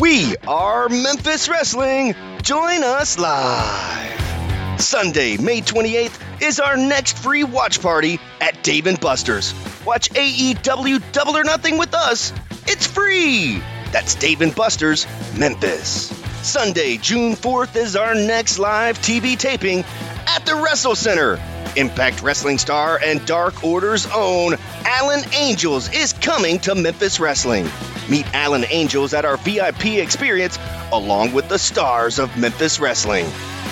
We are Memphis Wrestling. Join us live. Sunday, May 28th is our next free watch party at Dave and Buster's. Watch AEW Double or Nothing with us. It's free. That's Dave and Buster's, Memphis. Sunday, June 4th is our next live TV taping at the Wrestle Center. Impact Wrestling star and Dark Order's own Alan Angels is coming to Memphis Wrestling. Meet Alan Angels at our VIP experience along with the stars of Memphis Wrestling.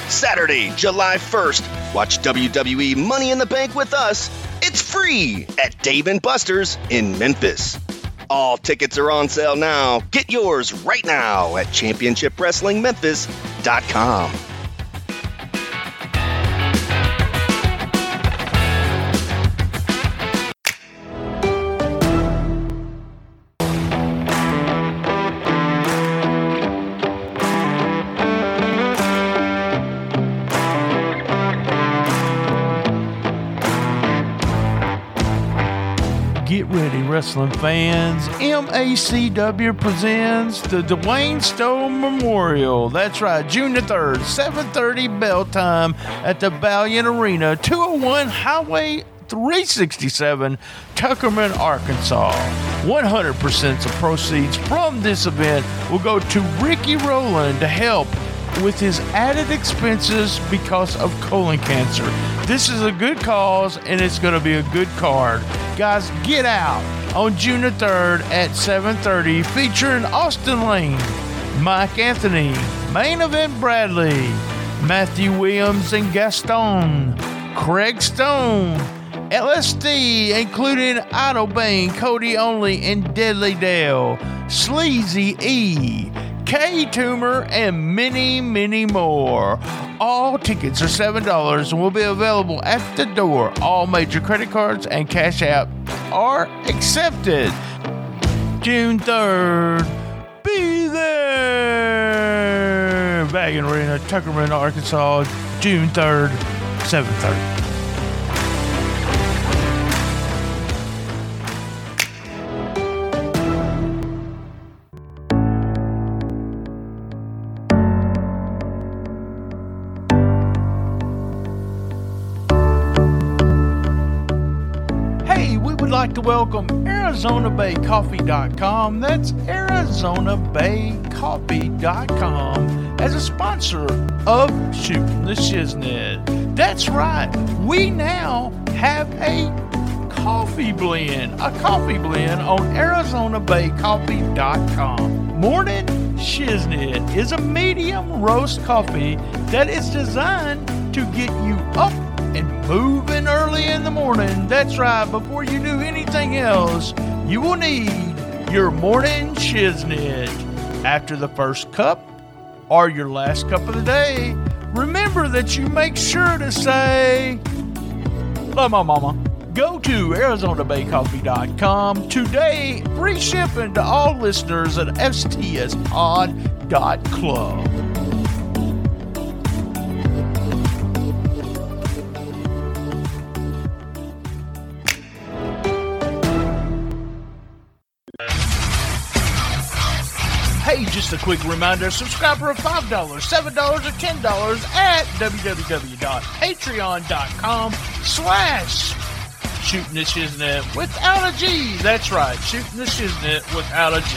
Saturday, July 1st, watch WWE Money in the Bank with us. It's free at Dave & Buster's in Memphis. All tickets are on sale now. Get yours right now at championshipwrestlingmemphis.com. Wrestling fans, M-A-C-W presents the Dwayne Stone Memorial. That's right, June the 3rd, 7:30 bell time at the Ballion Arena, 201 Highway 367, Tuckerman, Arkansas. 100% of proceeds from this event will go to Ricky Rowland to help with his added expenses because of colon cancer. This is a good cause, and it's going to be a good card. Guys, get out on June the 3rd at 7:30, featuring Austin Lane, Mike Anthony, Main Event Bradley, Matthew Williams and Gaston, Craig Stone, LSD, including Idle Bane, Cody Only, and Deadly Dale, Sleazy E, K-Tumor, and many, many more. All tickets are $7 and will be available at the door. All major credit cards and cash app are accepted. June 3rd, be there! Ballion Arena, Tuckerman, Arkansas, June 3rd, 7:30. To welcome ArizonaBayCoffee.com, that's ArizonaBayCoffee.com, as a sponsor of Shooting the Shiznit. That's right, we now have a coffee blend on ArizonaBayCoffee.com. Morning Shiznit is a medium roast coffee that is designed to get you up and moving early in the morning. That's right, before you do anything else, you will need your morning shiznit. After the first cup or your last cup of the day, remember that you make sure to say, love my mama. Go to ArizonaBayCoffee.com today. Free shipping to all listeners at stspod.club. Just a quick reminder, subscriber of $5, $7, or $10 at www.patreon.com/shootingthisshiznit without a G. That's right, shooting the shiznit without a G.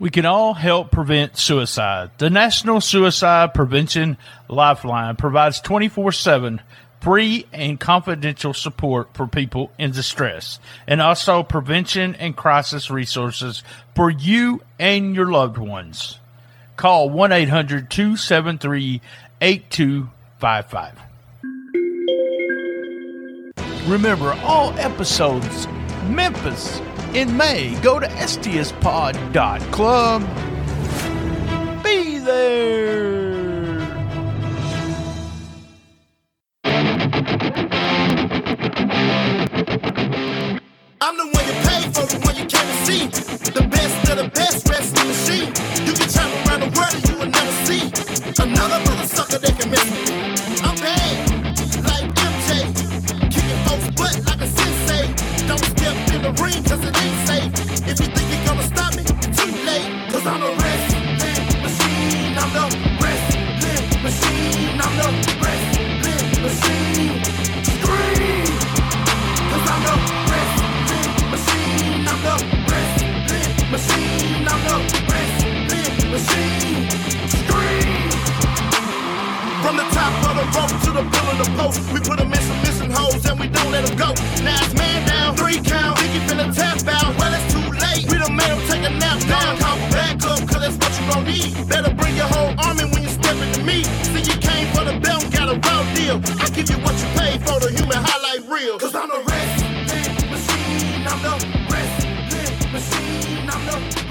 We can all help prevent suicide. The National Suicide Prevention Lifeline provides 24/7 free and confidential support for people in distress, and also prevention and crisis resources for you and your loved ones. Call 1-800-273-8255. Remember, all episodes Memphis in May, go to stspod.club. Be there. I'm the one you pay for, the one you came to see. The best of the best wrestling machine. You can travel around the world and you will never see another little sucker that can miss me. I'm bad, like MJ, kicking folks' butt like a sensei. Don't step in the ring cause it ain't safe. If you think you're gonna stop me, too late. Cause I'm the wrestling machine, I'm the wrestling machine, I'm the wrestling machine. Scream, cause I'm the wrestling machine, I'm the wrestling machine, I'm the wrestling machine. Scream! From the top of the rope to the pillar of the post, we put them in submission holes and we don't let them go. Now it's man down, 3 count, think you finna tap out. Well, it's too late, we done made them take a nap down. Call back up, cause that's what you gon' need. Better bring your whole army when you step into me. See, you came for the belt, got a raw deal. I give you what you paid for, the human highlight reel. Cause I'm the wrestling. I'm the wrestling machine, I'm the wrestling machine.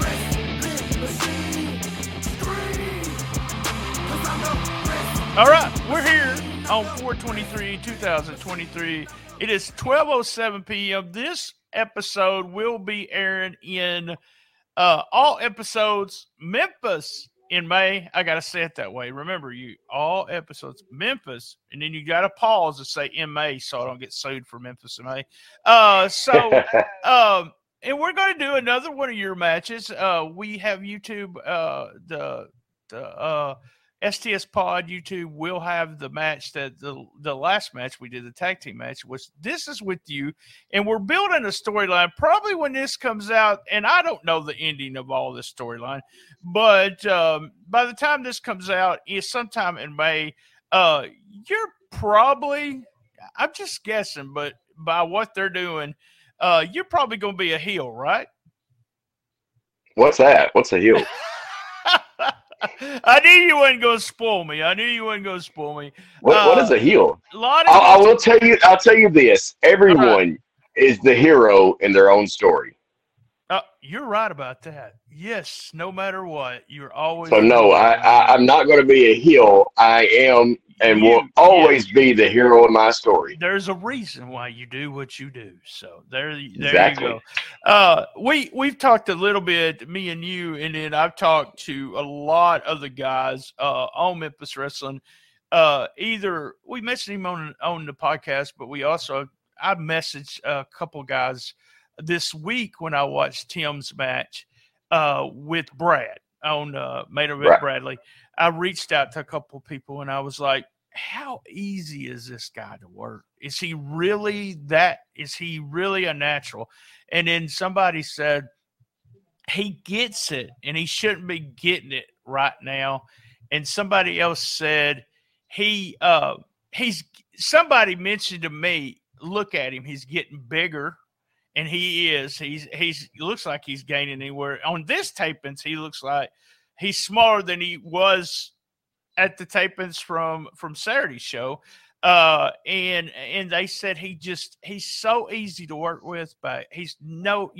All right, we're here on 4/23/2023. It is 12:07 p.m. This episode will be airing in all episodes Memphis in May. I got to say it that way. Remember, you all episodes Memphis, and then you got to pause to say in May so I don't get sued for Memphis in May. And we're going to do another one of your matches. We have YouTube, the STS Pod YouTube will have the match that the last match we did, the tag team match, was This Is With You, and we're building a storyline. Probably when this comes out, and I don't know the ending of all this storyline, but by the time this comes out, is sometime in May. You're probably, I'm just guessing, but by what they're doing, you're probably going to be a heel, right? What's that? What's a heel? I knew you weren't going to spoil me. What is a heel? I will tell you. I'll tell you this. Everyone is the hero in their own story. You're right about that. Yes, no matter what, you're always. So no, I'm not going to be a heel. I am and will always be the hero of my story. There's a reason why you do what you do. So there exactly. You go. We've talked a little bit, me and you, and then I've talked to a lot of the guys on Memphis Wrestling. Either we mentioned him on the podcast, but we also I messaged a couple guys this week when I watched Tim's match with Brad on Main Event Bradley. I reached out to a couple of people and I was like, how easy is this guy to work? Is he really a natural? And then somebody said, he gets it and he shouldn't be getting it right now. And somebody else said, somebody mentioned to me, look at him, he's getting bigger. And he is. He looks like he's gaining anywhere. On this tapings, he looks like he's smaller than he was at the tapings from Saturday's show. And they said he's so easy to work with, but what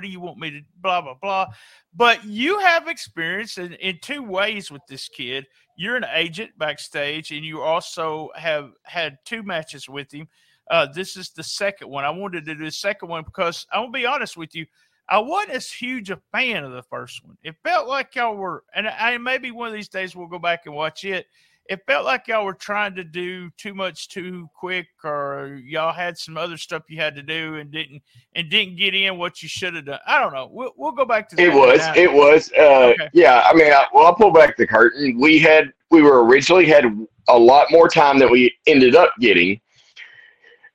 do you want me to blah, blah, blah. But you have experience in two ways with this kid. You're an agent backstage, and you also have had 2 matches with him. This is the second one. I wanted to do the second one because I'm going to be honest with you. I wasn't as huge a fan of the first one. It felt like y'all were, and maybe one of these days we'll go back and watch it. It felt like y'all were trying to do too much too quick, or y'all had some other stuff you had to do and didn't get in what you should have done. I don't know. We'll go back to that. It was. Okay. Yeah, I mean, I'll pull back the curtain. We originally had a lot more time than we ended up getting.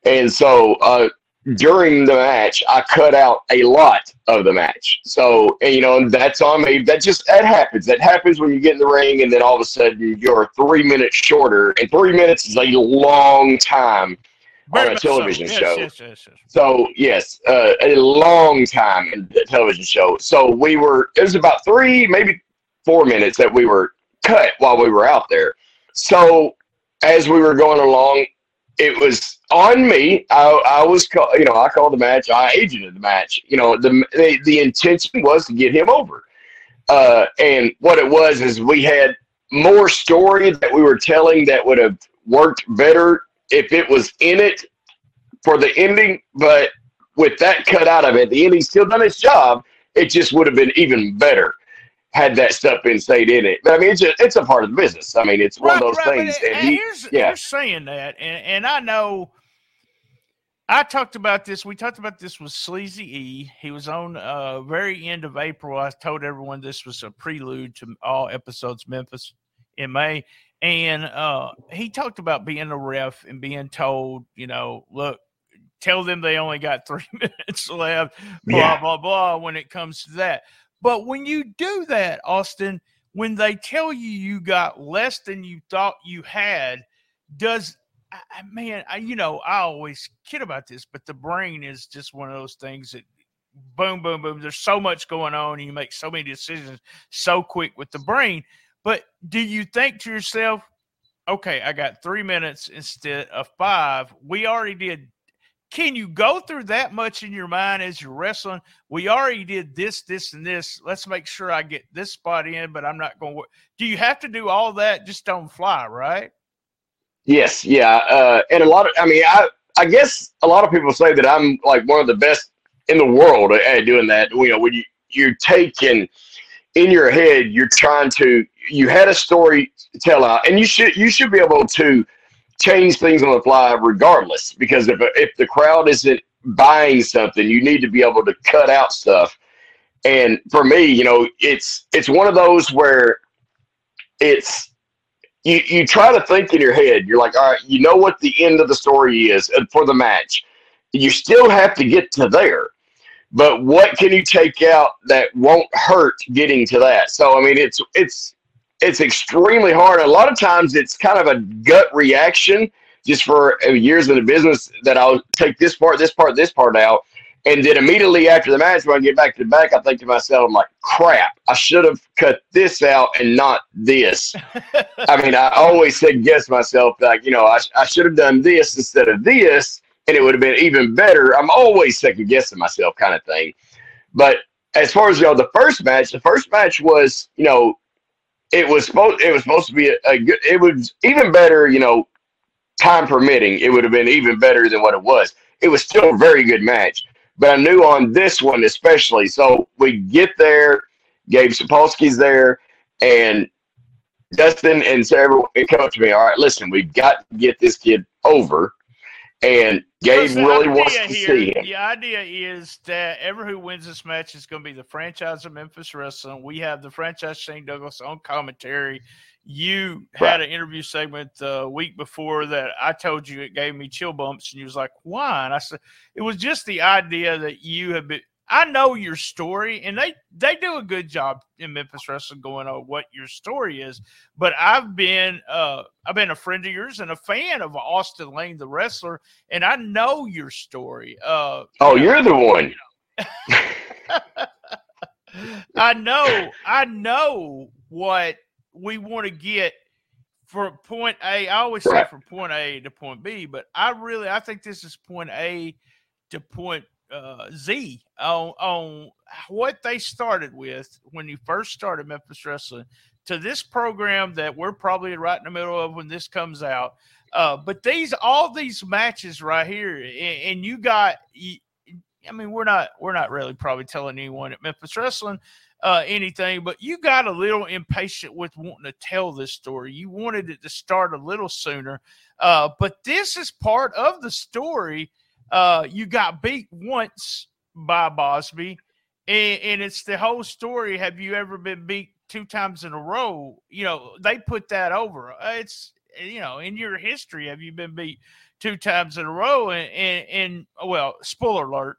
And so during the match, I cut out a lot of the match. So, that's on me. That happens. That happens when you get in the ring, and then all of a sudden you're 3 minutes shorter. And 3 minutes is a long time on a television show. Yes. So, yes, a long time in the television show. So it was about 3, maybe 4 minutes that we were cut while we were out there. So as we were going along, it was on me. I was, you know, I called the match. I agented the match. You know, the intention was to get him over. And what it was is we had more story that we were telling that would have worked better if it was in it for the ending. But with that cut out of it, the ending's still done its job. It just would have been even better had that stuff been stayed in it. But I mean, it's a part of the business. I mean, it's one of those things. And you're saying that, and I know I talked about this. We talked about this with Sleazy E. He was on very end of April. I told everyone this was a prelude to all episodes Memphis in May. And he talked about being a ref and being told, you know, look, tell them they only got 3 minutes left, blah, blah, blah, when it comes to that. But when you do that, Austin, when they tell you you got less than you thought you had, does – man, you know, I always kid about this, but the brain is just one of those things that boom, boom, boom. There's so much going on, and you make so many decisions so quick with the brain. But do you think to yourself, okay, I got 3 minutes instead of 5. We already did – can you go through that much in your mind as you're wrestling? We already did this, this, and this. Let's make sure I get this spot in, but I'm not going to work. Do you have to do all that just on the fly, right? Yes, yeah. And a lot of – I mean, I guess a lot of people say that I'm, like, one of the best in the world at doing that. You know, when you're taking in your head, you're trying to – you had a story to tell out, and you should be able to – change things on the fly regardless, because if the crowd isn't buying something, you need to be able to cut out stuff. And for me, you know, it's one of those where it's you try to think in your head. You're like, all right, you know what the end of the story is for the match. You still have to get to there, but what can you take out that won't hurt getting to that? So I mean, it's extremely hard. A lot of times it's kind of a gut reaction just for years in the business that I'll take this part, this part, this part out. And then immediately after the match, when I get back to the back, I think to myself, I'm like, crap, I should have cut this out and not this. I mean, I always second guess myself, like, you know, I should have done this instead of this, and it would have been even better. I'm always second guessing myself kind of thing. But as far as, you know, the first match was, you know, It was supposed to be a good. It was even better, you know, time permitting. It would have been even better than what it was. It was still a very good match, but I knew on this one especially. So we get there, Gabe Sapolsky's there, and Dustin and Sarah come up to me. All right, listen, we've got to get this kid over, and Gabe really wants to see him. The idea is that everyone who wins this match is going to be the franchise of Memphis Wrestling. We have the franchise Shane Douglas on commentary. You had an interview segment the week before that I told you it gave me chill bumps, and you was like, why? And I said, it was just the idea that you have been – I know your story, and they do a good job in Memphis Wrestling going on what your story is, but I've been a friend of yours and a fan of Austin Lane, the wrestler, and I know your story. You're the one. I know what we want to get from point A. I always say from point A to point B, but I think this is point A to point Z on what they started with when you first started Memphis Wrestling to this program that we're probably right in the middle of when this comes out. But all these matches right here, and you got, I mean, we're not really probably telling anyone at Memphis Wrestling anything, but you got a little impatient with wanting to tell this story. You wanted it to start a little sooner, but this is part of the story. You got beat once by Bosby, and it's the whole story. Have you ever been beat 2 times in a row? You know, they put that over. It's, you know, in your history, have you been beat 2 times in a row? And well, spoiler alert,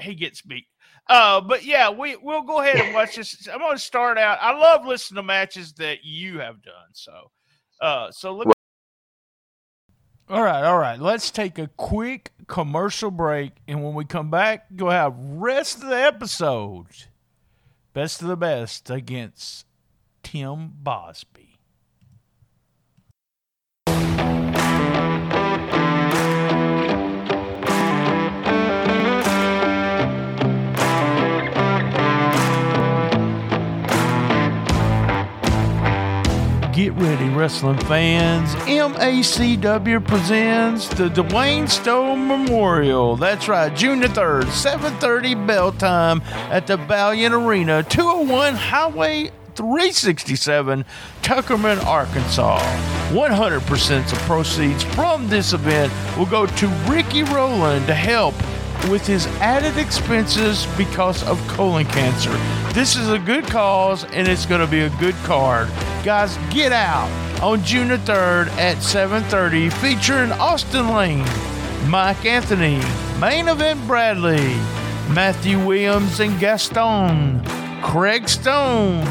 he gets beat. But, yeah, we'll go ahead and watch this. I'm going to start out. I love listening to matches that you have done. So let me. All right. Let's take a quick commercial break, and when we come back, we'll have rest of the episode. Best of the best against Tim Bosby. get ready, wrestling fans. M-A-C-W presents the Dwayne Stone Memorial. That's right, June the 3rd, 7:30 bell time at the Ballion Arena, 201 Highway 367, Tuckerman, Arkansas. 100% of proceeds from this event will go to Ricky Rowland to help with his added expenses because of colon cancer. This is a good cause, and it's going to be a good card. Guys, get out on June the 3rd at 7:30, featuring Austin Lane, Mike Anthony, Main Event Bradley, Matthew Williams and Gaston, Craig Stone,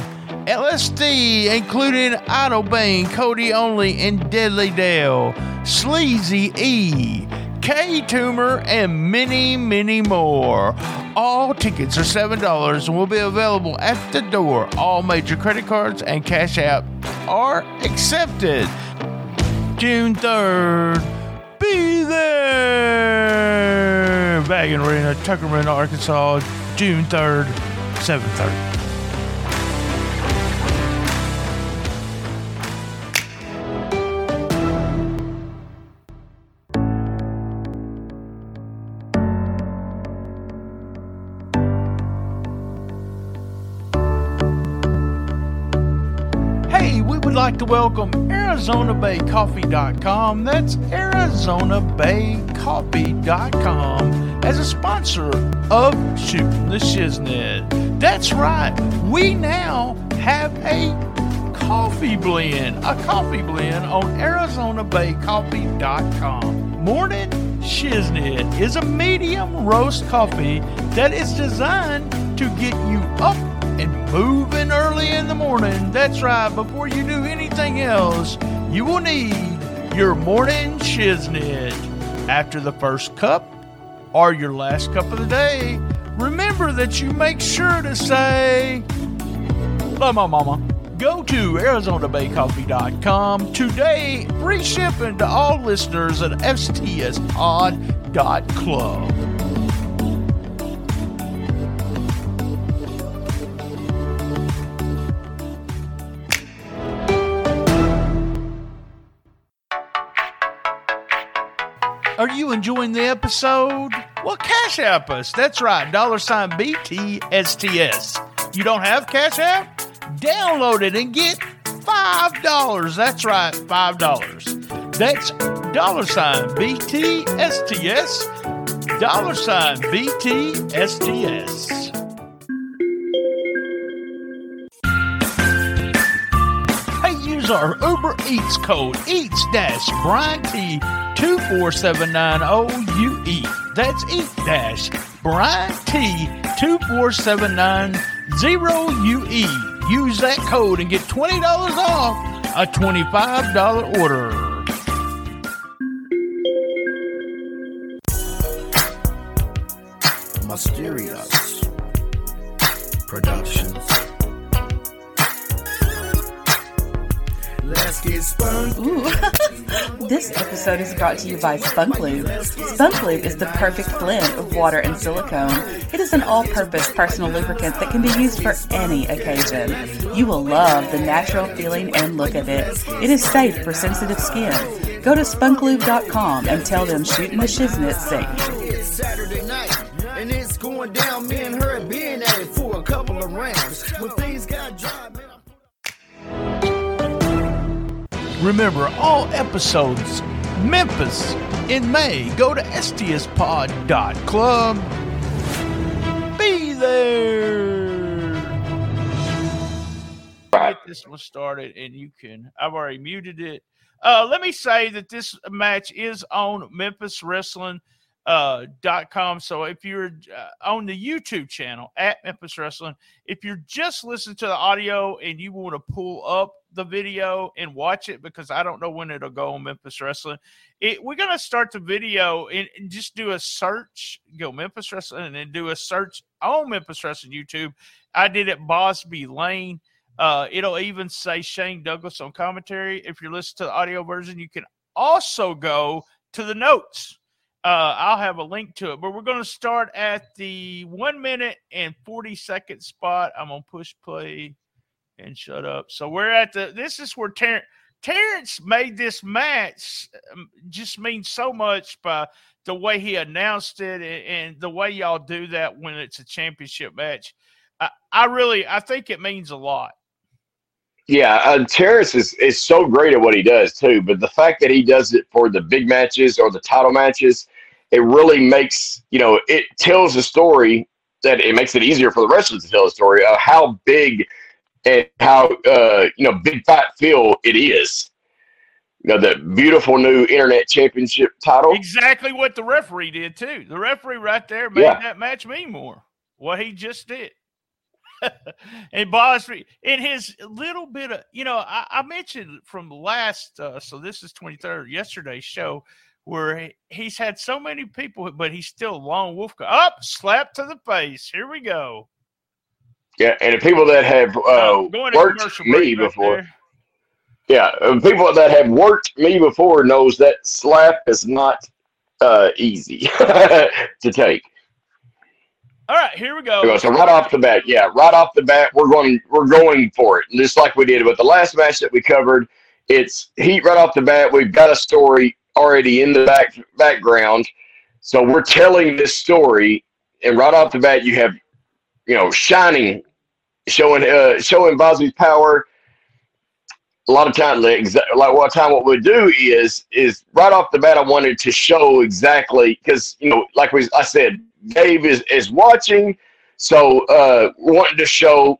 LSD, including Idle Bane, Cody Only, and Deadly Dale, Sleazy E, K-Tumor, and many, many more. All tickets are $7 and will be available at the door. All major credit cards and cash app are accepted. June 3rd, be there! Ballion Arena, Tuckerman, Arkansas, June 3rd, 7:30. Like to welcome ArizonaBayCoffee.com, that's ArizonaBayCoffee.com, as a sponsor of Shootin' the Shiznit. That's right, we now have a coffee blend on ArizonaBayCoffee.com. Morning Shiznit is a medium roast coffee that is designed to get you up and moving early in the morning. That's right, before you do anything else, you will need your morning shiznit. After the first cup or your last cup of the day, remember that you make sure to say, love my mama. Go to ArizonaBayCoffee.com today. Free shipping to all listeners at stspod.club. Are you enjoying the episode? Well, cash app us. That's right. $BTSTS. You don't have cash app? Download it and get $5. That's right. $5. That's $BTSTS. $BTSTS. Our Uber Eats code eats-briant24790UE. That's eats-briant24790UE. Use that code and get $20 off a $25 order. Mysterious Productions. Ooh. This episode is brought to you by Spunklube. Spunklube is the perfect blend of water and silicone. It is an all-purpose personal lubricant that can be used for any occasion. You will love the natural feeling and look of it. It is safe for sensitive skin. Go to Spunklube.com and tell them Shootin' the Shiznit sent you. Saturday night, and it's going down. Me and her being at it for a couple of rounds. When things got dry, man. Remember, all episodes, Memphis in May. Go to stspod.club. Be there. Get this one started, and you can. I've already muted it. Let me say that this match is on MemphisWrestling.com. So if you're on the YouTube channel at Memphis Wrestling, if you're just listening to the audio and you want to pull up the video and watch it, because I don't know when it'll go on Memphis Wrestling. We're going to start the video and just do a search, go Memphis Wrestling, and then do a search on Memphis Wrestling YouTube. I did it Bosby Lane. It'll even say Shane Douglas on commentary. If you're listening to the audio version, you can also go to the notes. I'll have a link to it, but we're going to start at the 1 minute and 40 second spot. I'm going to push play. and shut up. So we're at the, this is where Terrence made this match just mean so much by the way he announced it and the way y'all do that when it's a championship match. I think it means a lot. Yeah, Terrence is so great at what he does too, but the fact that he does it for the big matches or the title matches, it really makes, you know, it tells a story that it makes it easier for the wrestlers to tell a story of how big and how, you know, big fight feel it is. You know, that beautiful new internet championship title. Exactly what the referee did too. The referee right there made that match mean more. What he just did. And Boss, in his little bit of, you know, I mentioned from the last, so this is 23rd, yesterday's show, where he's had so many people, but he's still a lone wolf. Up, slap to the face. Here we go. Yeah, and the people that have worked me before. There. Yeah, people that have worked me before knows that slap is not easy to take. All right, here we go. So right off the bat, we're going for it, just like we did with the last match that we covered. It's heat right off the bat. We've got a story already in the background, so we're telling this story, and right off the bat, you have, you know, shining, showing Bosby's power. A lot of time, what we do is right off the bat, I wanted to show exactly because, you know, like I said, Dave is watching, so wanting to show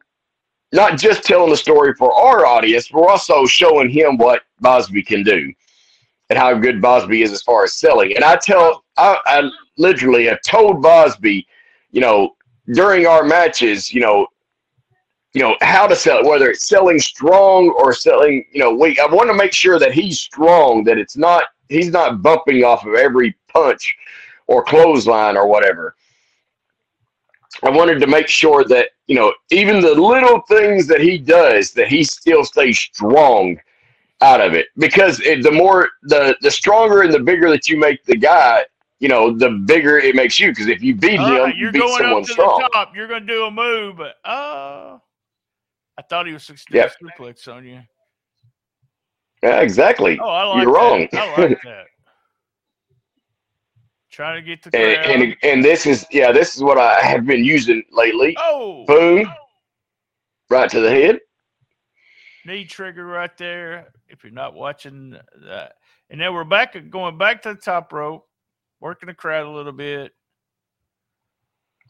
not just telling the story for our audience, but we're also showing him what Bosby can do and how good Bosby is as far as selling. And I literally have told Bosby, you know, during our matches, you know how to sell it, whether it's selling strong or selling, you know, weak. I want to make sure that he's strong, that it's not he's not bumping off of every punch or clothesline or whatever. I wanted to make sure that, you know, even the little things that he does, that he still stays strong out of it, because the more the stronger and the bigger that you make the guy, you know, the bigger it makes you. Because if you beat him, you beat someone strong. You're going to do a move, but I thought he was suplex on you. Yeah, exactly. Oh, I like wrong. I like that. Trying to get the crowd. And this is what I have been using lately. Oh, boom! Right to the head. Knee trigger right there. If you're not watching that, and then we're going back to the top rope, working the crowd a little bit.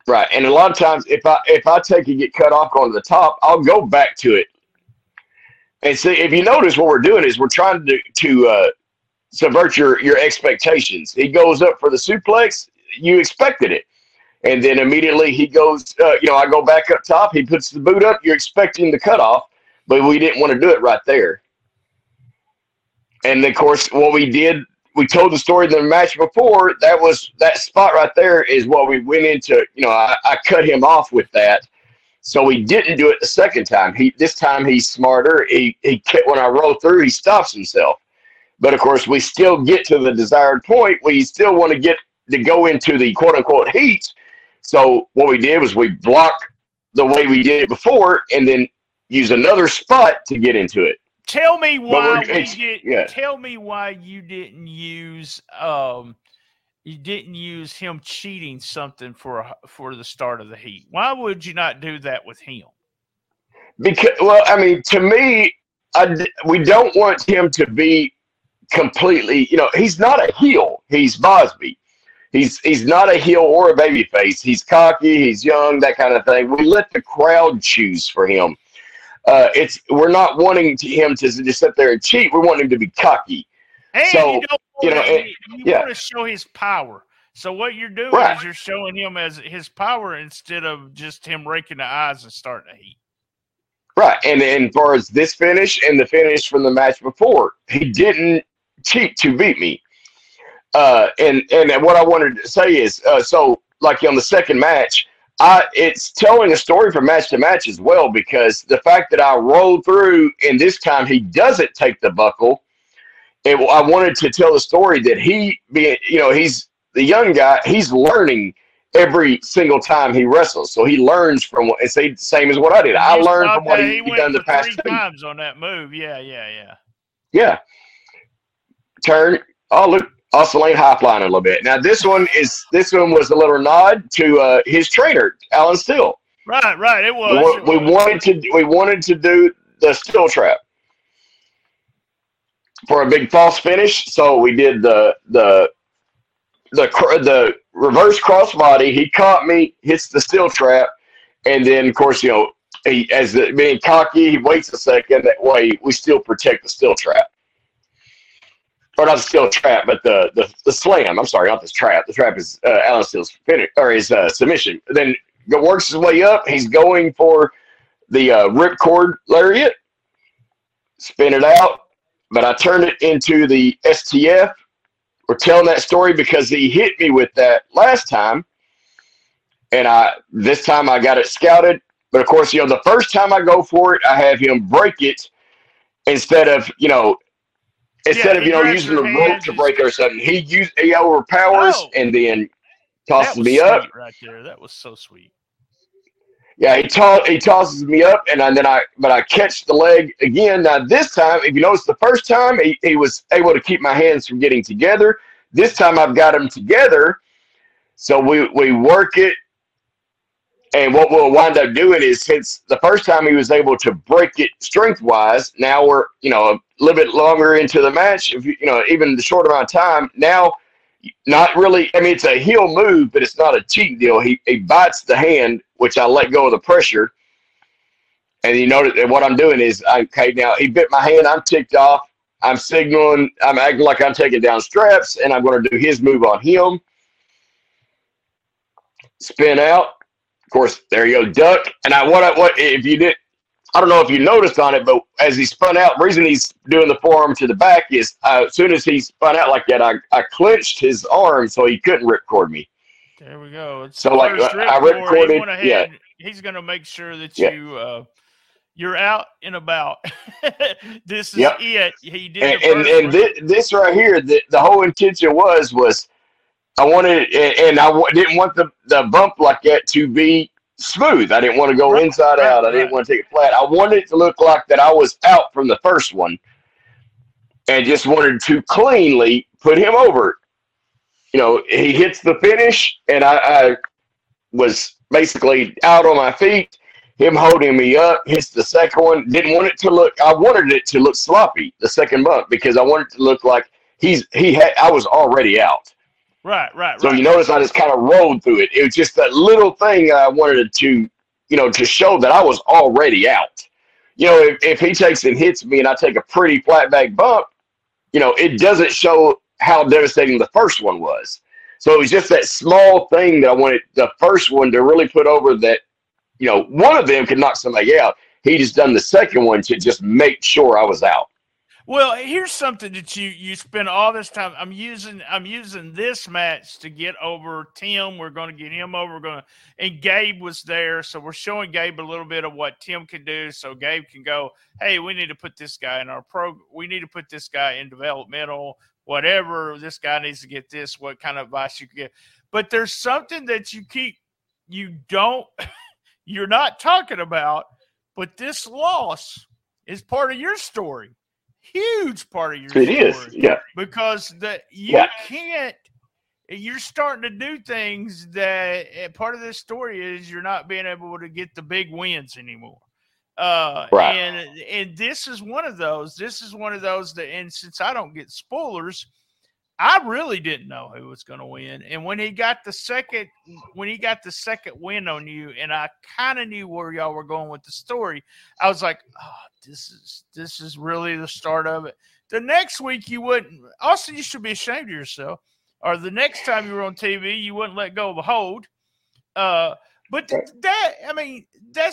Right, and a lot of times, if I take and get cut off onto the top, I'll go back to it. And see, if you notice, what we're doing is we're trying to subvert your expectations. He goes up for the suplex, you expected it, and then immediately he goes, you know, I go back up top, he puts the boot up, you're expecting the cutoff, but we didn't want to do it right there. And of course, what we did, we told the story of the match before. That was that spot right there is what we went into. You know, I cut him off with that, so we didn't do it the second time. This time he's smarter. He when I roll through, he stops himself. But, of course, we still get to the desired point. We still want to get to go into the quote-unquote heat. So what we did was we blocked the way we did it before and then use another spot to get into it. Tell me why you didn't use him cheating something for the start of the heat. Why would you not do that with him? Because, well, I mean, to me, we don't want him to be completely, you know, he's not a heel. He's Bosby. He's not a heel or a baby face. He's cocky. He's young. That kind of thing. We let the crowd choose for him. We're not wanting him to just sit there and cheat. We want him to be cocky. And so, you want to show his power. So what you're doing is you're showing him as his power instead of just him raking the eyes and starting to heat. Right, and as far as this finish and the finish from the match before, he didn't cheat to beat me. And what I wanted to say is, so like on the second match, it's telling a story from match to match as well, because the fact that I rolled through and this time he doesn't take the buckle, and I wanted to tell the story that he's the young guy, he's learning every single time he wrestles. So he learns from what it's the same as what I did. I learned from what he done the past 3 times on that move. Yeah. Turn. Oh, look. Austin Lane high flying a little bit. Now this one was a little nod to his trainer, Alan Steele. Right. It was. We wanted to do the Steel Trap for a big false finish. So we did the reverse crossbody. He caught me, hits the Steel Trap, and then of course, you know, he, as the, being cocky, he waits a second. That way, we still protect the Steel Trap. Or not the Steel Trap, but the slam. I'm sorry, not the trap. The trap is Alan Steele's finish or his submission. Then works his way up. He's going for the ripcord lariat. Spin it out, but I turned it into the STF. We're telling that story because he hit me with that last time, and this time I got it scouted. But of course, you know, the first time I go for it, I have him break it instead of, you know. Instead of using the rope to break or something, he overpowers and then tosses me up. Right there, that was so sweet. Yeah, he tosses me up, and then I catch the leg again. Now this time, if you notice, the first time he was able to keep my hands from getting together. This time I've got them together, so we work it. And what we'll wind up doing is, since the first time he was able to break it strength-wise, now we're, you know, a little bit longer into the match, if you know, even the short amount of time. Now, not really, I mean, it's a heel move, but it's not a cheat deal. He bites the hand, which I let go of the pressure. And you notice that what I'm doing is, okay, now he bit my hand, I'm ticked off, I'm signaling, I'm acting like I'm taking down straps, and I'm going to do his move on him. Spin out. Of course, there you go, duck. And what if you did? I don't know if you noticed on it, but as he spun out, the reason he's doing the forearm to the back is as soon as he spun out like that, I clenched his arm so he couldn't ripcord me. There we go. It's so like I ripcorded. He's going to make sure that you're out and about. This is it. He did. And this right here, the whole intention was. I wanted, and I didn't want the bump like that to be smooth. I didn't want to go inside out. I didn't want to take it flat. I wanted it to look like that I was out from the first one and just wanted to cleanly put him over. You know, he hits the finish, and I was basically out on my feet. Him holding me up, hits the second one. Didn't want it to look, I wanted it to look sloppy, the second bump, because I wanted it to look like I was already out. Right. So you notice I just kind of rolled through it. It was just that little thing I wanted to, you know, to show that I was already out. You know, if he takes and hits me and I take a pretty flat back bump, you know, it doesn't show how devastating the first one was. So it was just that small thing that I wanted the first one to really put over that, you know, one of them could knock somebody out. He just done the second one to just make sure I was out. Well, here's something that you spend all this time. I'm using this match to get over Tim. We're going to get him over. And Gabe was there, so we're showing Gabe a little bit of what Tim can do, so Gabe can go, hey, we need to put this guy in our program. We need to put this guy in developmental, whatever. This guy needs to get this. What kind of advice you can get? But there's something that you're not talking about. But this loss is part of your story. Huge part of your story. It is, yeah. Because you're starting to do things that part of this story is you're not being able to get the big wins anymore. Right. And this is one of those. This is one of those that, and since I don't get spoilers, I really didn't know who was going to win. And when he got the second win on you, and I kind of knew where y'all were going with the story, I was like, oh, this is really the start of it. The next week you wouldn't. Austin, you should be ashamed of yourself. Or the next time you were on TV, you wouldn't let go of a hold. That's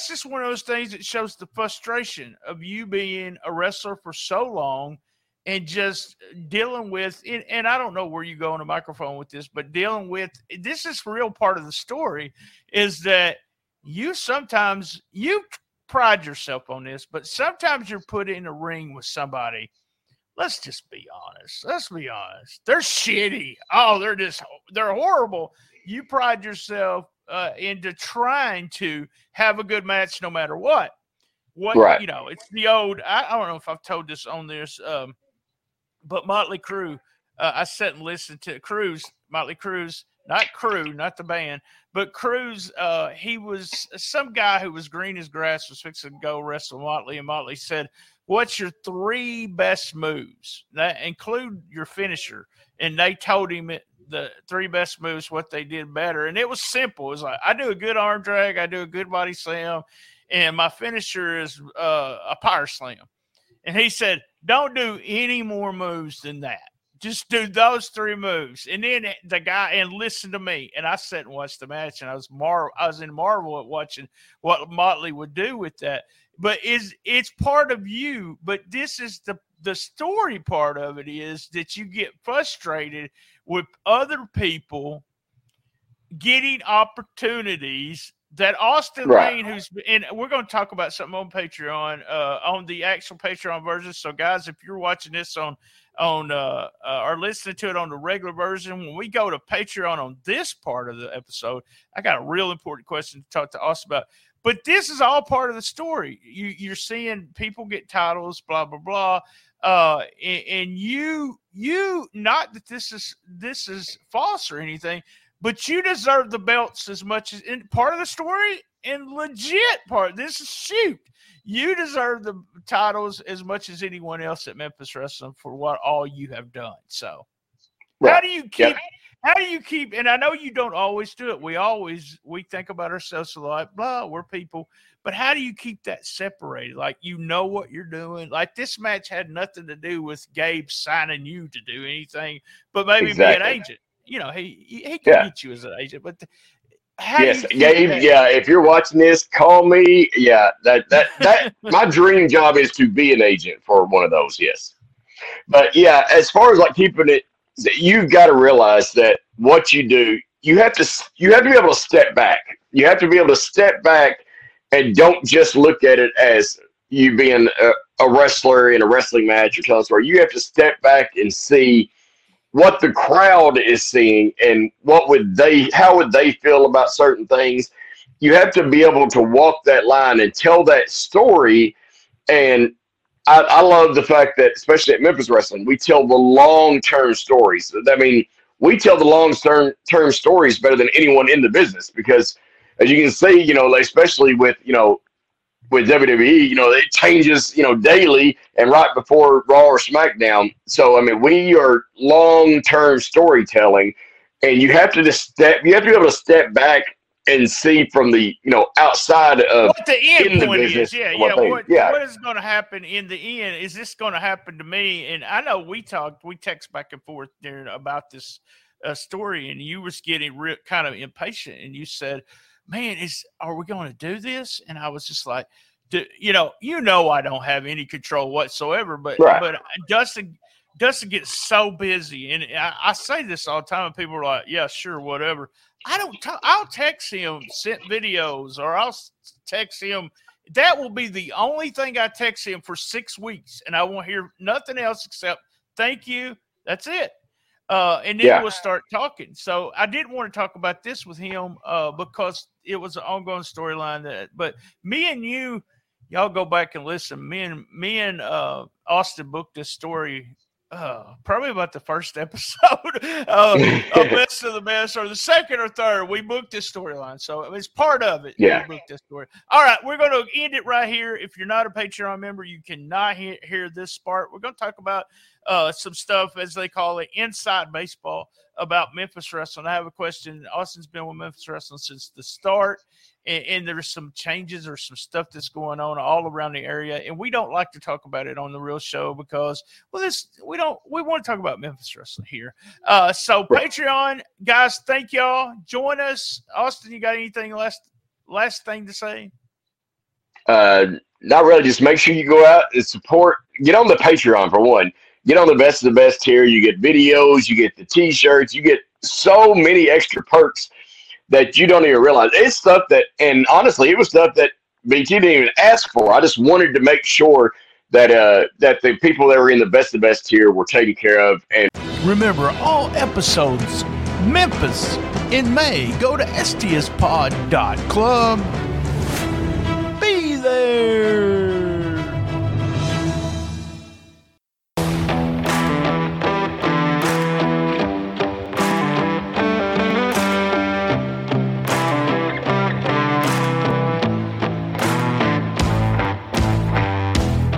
just one of those things that shows the frustration of you being a wrestler for so long. And just dealing with, and I don't know where you go on the microphone with this, but dealing with, this is the real part of the story, is that you pride yourself on this, but sometimes you're put in a ring with somebody. Let's just be honest. They're shitty. Oh, they're horrible. you pride yourself into trying to have a good match no matter what. Right. You know, it's the old, I don't know if I've told this on this, but Motley Crue, I sat and listened to Cruise, Motley Crue's, not Crue, not the band, but Cruise, he was some guy who was green as grass, was fixing to go wrestle Motley, and Motley said, "What's your three best moves? That include your finisher." And they told him the three best moves, what they did better. And it was simple. It was like, I do a good arm drag, I do a good body slam, and my finisher is a power slam. And he said, don't do any more moves than that. Just do those three moves. And then the guy, and listen to me. And I sat and watched the match, and I was in marvel at watching what Motley would do with that. But it's part of you. But this is the story part of it, is that you get frustrated with other people getting opportunities that Austin Lane, who's and we're going to talk about something on Patreon, on the actual Patreon version. So guys, if you're watching this on or listening to it on the regular version, when we go to Patreon on this part of the episode, I got a real important question to talk to Austin about. But this is all part of the story. You're seeing people get titles, blah blah blah, and you not that this is false or anything, but you deserve the belts as much as in part of the story and legit part. This is shoot. You deserve the titles as much as anyone else at Memphis Wrestling for what all you have done. So, how do you keep? Yep. How do you keep, and I know you don't always do it. We think about ourselves a lot, blah, we're people. But how do you keep that separated? Like, you know what you're doing. Like, this match had nothing to do with Gabe signing you to do anything, but maybe be an agent. You know, he can get you as an agent. But Gabe, if you're watching this, call me. Yeah, that my dream job is to be an agent for one of those, yes. But, yeah, as far as, like, keeping it, you've got to realize that what you do, you have to be able to step back. You have to be able to step back and don't just look at it as you being a wrestler in a wrestling match or telling a story. You have to step back and see what the crowd is seeing and how would they feel about certain things. You have to be able to walk that line and tell that story. And I love the fact that, especially at Memphis Wrestling, we tell the long-term stories. I mean, we tell the long-term stories better than anyone in the business because, as you can see, you know, especially with WWE, you know, it changes, you know, daily and right before Raw or SmackDown. So, I mean, we are long-term storytelling, and you have to be able to step back and see from the, you know, outside of what the end point is. What is going to happen in the end? Is this going to happen to me? And I know we text back and forth there about this story, and you was getting kind of impatient, and you said, "Man, are we going to do this?" And I was just like, "You know, I don't have any control whatsoever." But but Dustin gets so busy, and I say this all the time, and people are like, "Yeah, sure, whatever." I'll text him sent videos, or I'll text him. That will be the only thing I text him for 6 weeks, and I won't hear nothing else except "thank you." That's it. And then we'll start talking. So I didn't want to talk about this with him because it was an ongoing storyline. But me and you, y'all go back and listen. Me and Austin booked this story. Probably about the first episode of Best of the Best, or the second or third. We booked this storyline, so it's part of it. Yeah, we booked this story. All right, we're going to end it right here. If you're not a Patreon member, you cannot hear this part. We're going to talk about some stuff, as they call it, inside baseball about Memphis Wrestling. I have a question. Austin's been with Memphis Wrestling since the start, and there's some changes or some stuff that's going on all around the area, and we don't like to talk about it on the real show because, well, we want to talk about Memphis Wrestling here. Patreon, guys, thank y'all. Join us. Austin, you got anything last thing to say? Not really. Just make sure you go out and support. Get on the Patreon, for one. Get on the Best of the Best tier. You get videos. You get the T-shirts. You get so many extra perks that you don't even realize. It's stuff that, and honestly, it was stuff that BT didn't even ask for. I just wanted to make sure that that the people that were in the Best of the Best tier were taken care of. And remember, all episodes Memphis in May. Go to stspod.club. Be there.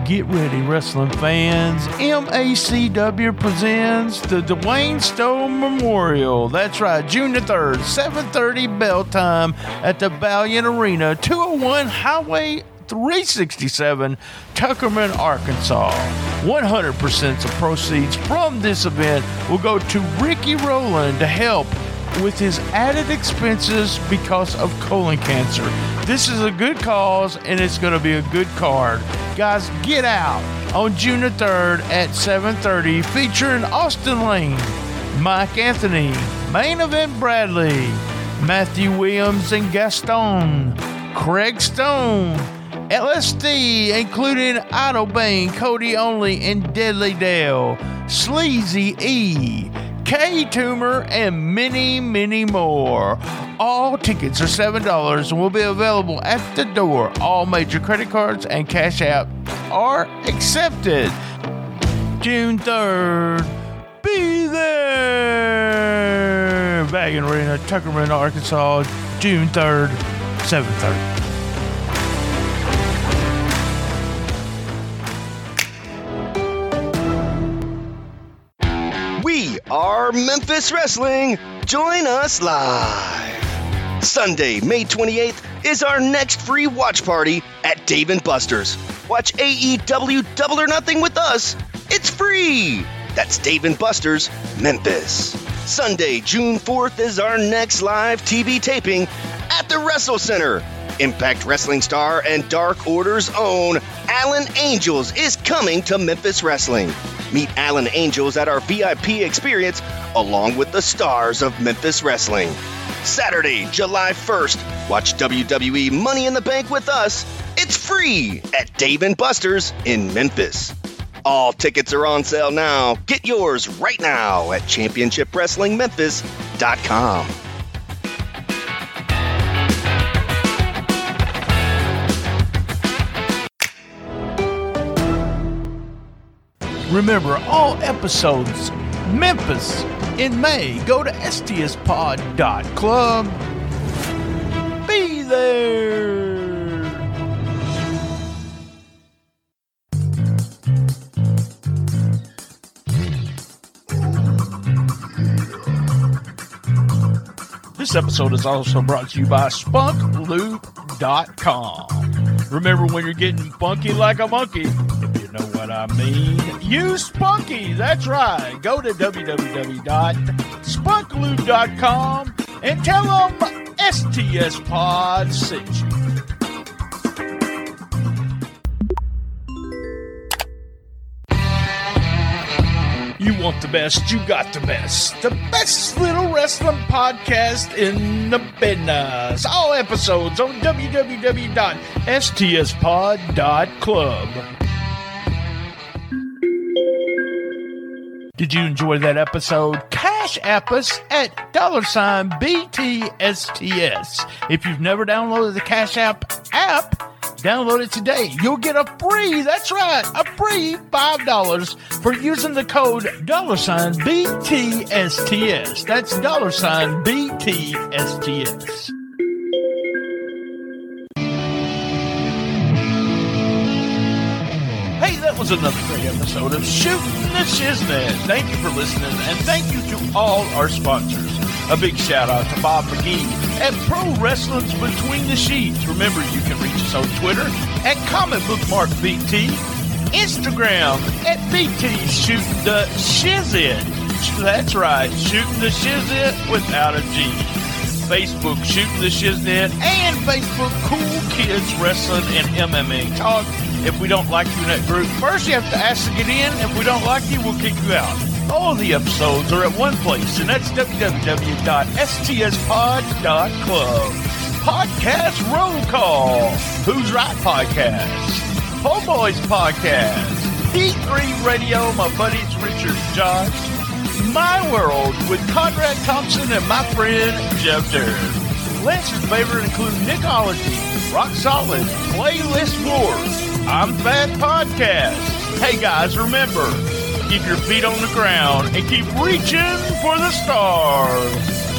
Get ready, wrestling fans. M-A-C-W presents the Dwayne Stone Memorial. That's right, June the 3rd, 7:30 bell time at the Ballion Arena, 201 Highway 367, Tuckerman, Arkansas. 100% of proceeds from this event will go to Ricky Rowland to help with his added expenses because of colon cancer. This is a good cause, and it's going to be a good card. Guys, get out on June the 3rd at 7:30, featuring Austin Lane, Mike Anthony, Main Event Bradley, Matthew Williams and Gaston, Craig Stone, LSD, including Idle Bane, Cody Only, and Deadly Dale, Sleazy E, K-Tumor, and many, many more. All tickets are $7 and will be available at the door. All major credit cards and cash app are accepted. June 3rd, be there! Ballion Arena, Tuckerman, Arkansas, June 3rd, 7:30. Our Memphis Wrestling, join us live. Sunday, May 28th is our next free watch party at Dave and Buster's. Watch AEW Double or Nothing with us. It's free. That's Dave and Buster's, Memphis. Sunday, June 4th is our next live TV taping at the Wrestle Center. Impact Wrestling star and Dark Order's own Alan Angels is coming to Memphis Wrestling. Meet Alan Angels at our VIP experience along with the stars of Memphis Wrestling. Saturday, July 1st, watch WWE Money in the Bank with us. It's free at Dave and Buster's in Memphis. All tickets are on sale now. Get yours right now at championshipwrestlingmemphis.com. Remember, all episodes, Memphis in May. Go to stspod.club. Be there. This episode is also brought to you by Spunklube.com. Remember, when you're getting funky like a monkey, know what I mean? Use Spunky. That's right. Go to www.spunklube.com and tell them STS Pod sent you. You want the best. You got the best. The best little wrestling podcast in the business. All episodes on www.stspod.club. Did you enjoy that episode? Cash app us at $BTSTS. If you've never downloaded the Cash app, download it today. You'll get a free, that's right, a free $5 for using the code $BTSTS. That's $BTSTS. Was another great episode of Shooting the Shiznit. Thank you for listening, and thank you to all our sponsors. A big shout out to Bob McGee at Pro Wrestling's Between the Sheets. Remember, you can reach us on Twitter at @CommentBookmarkBT, Instagram at @BTShootTheShiznit. That's right, Shooting the Shiznit without a G. Facebook Shooting the Shiznit and Facebook Cool Kids Wrestling and MMA Talk. If we don't like you in that group, first you have to ask to get in. If we don't like you, we'll kick you out. All the episodes are at one place, and that's www.stspod.club. Podcast Roll Call, Who's Right Podcast, Homeboys Podcast, D3 Radio, my buddies Richard Josh, My World with Conrad Thompson and my friend Jeff Durr. Lessons favored include Nickology, Rock Solid, Playlist Wars, I'm Fat Podcast. Hey guys, remember, keep your feet on the ground and keep reaching for the stars.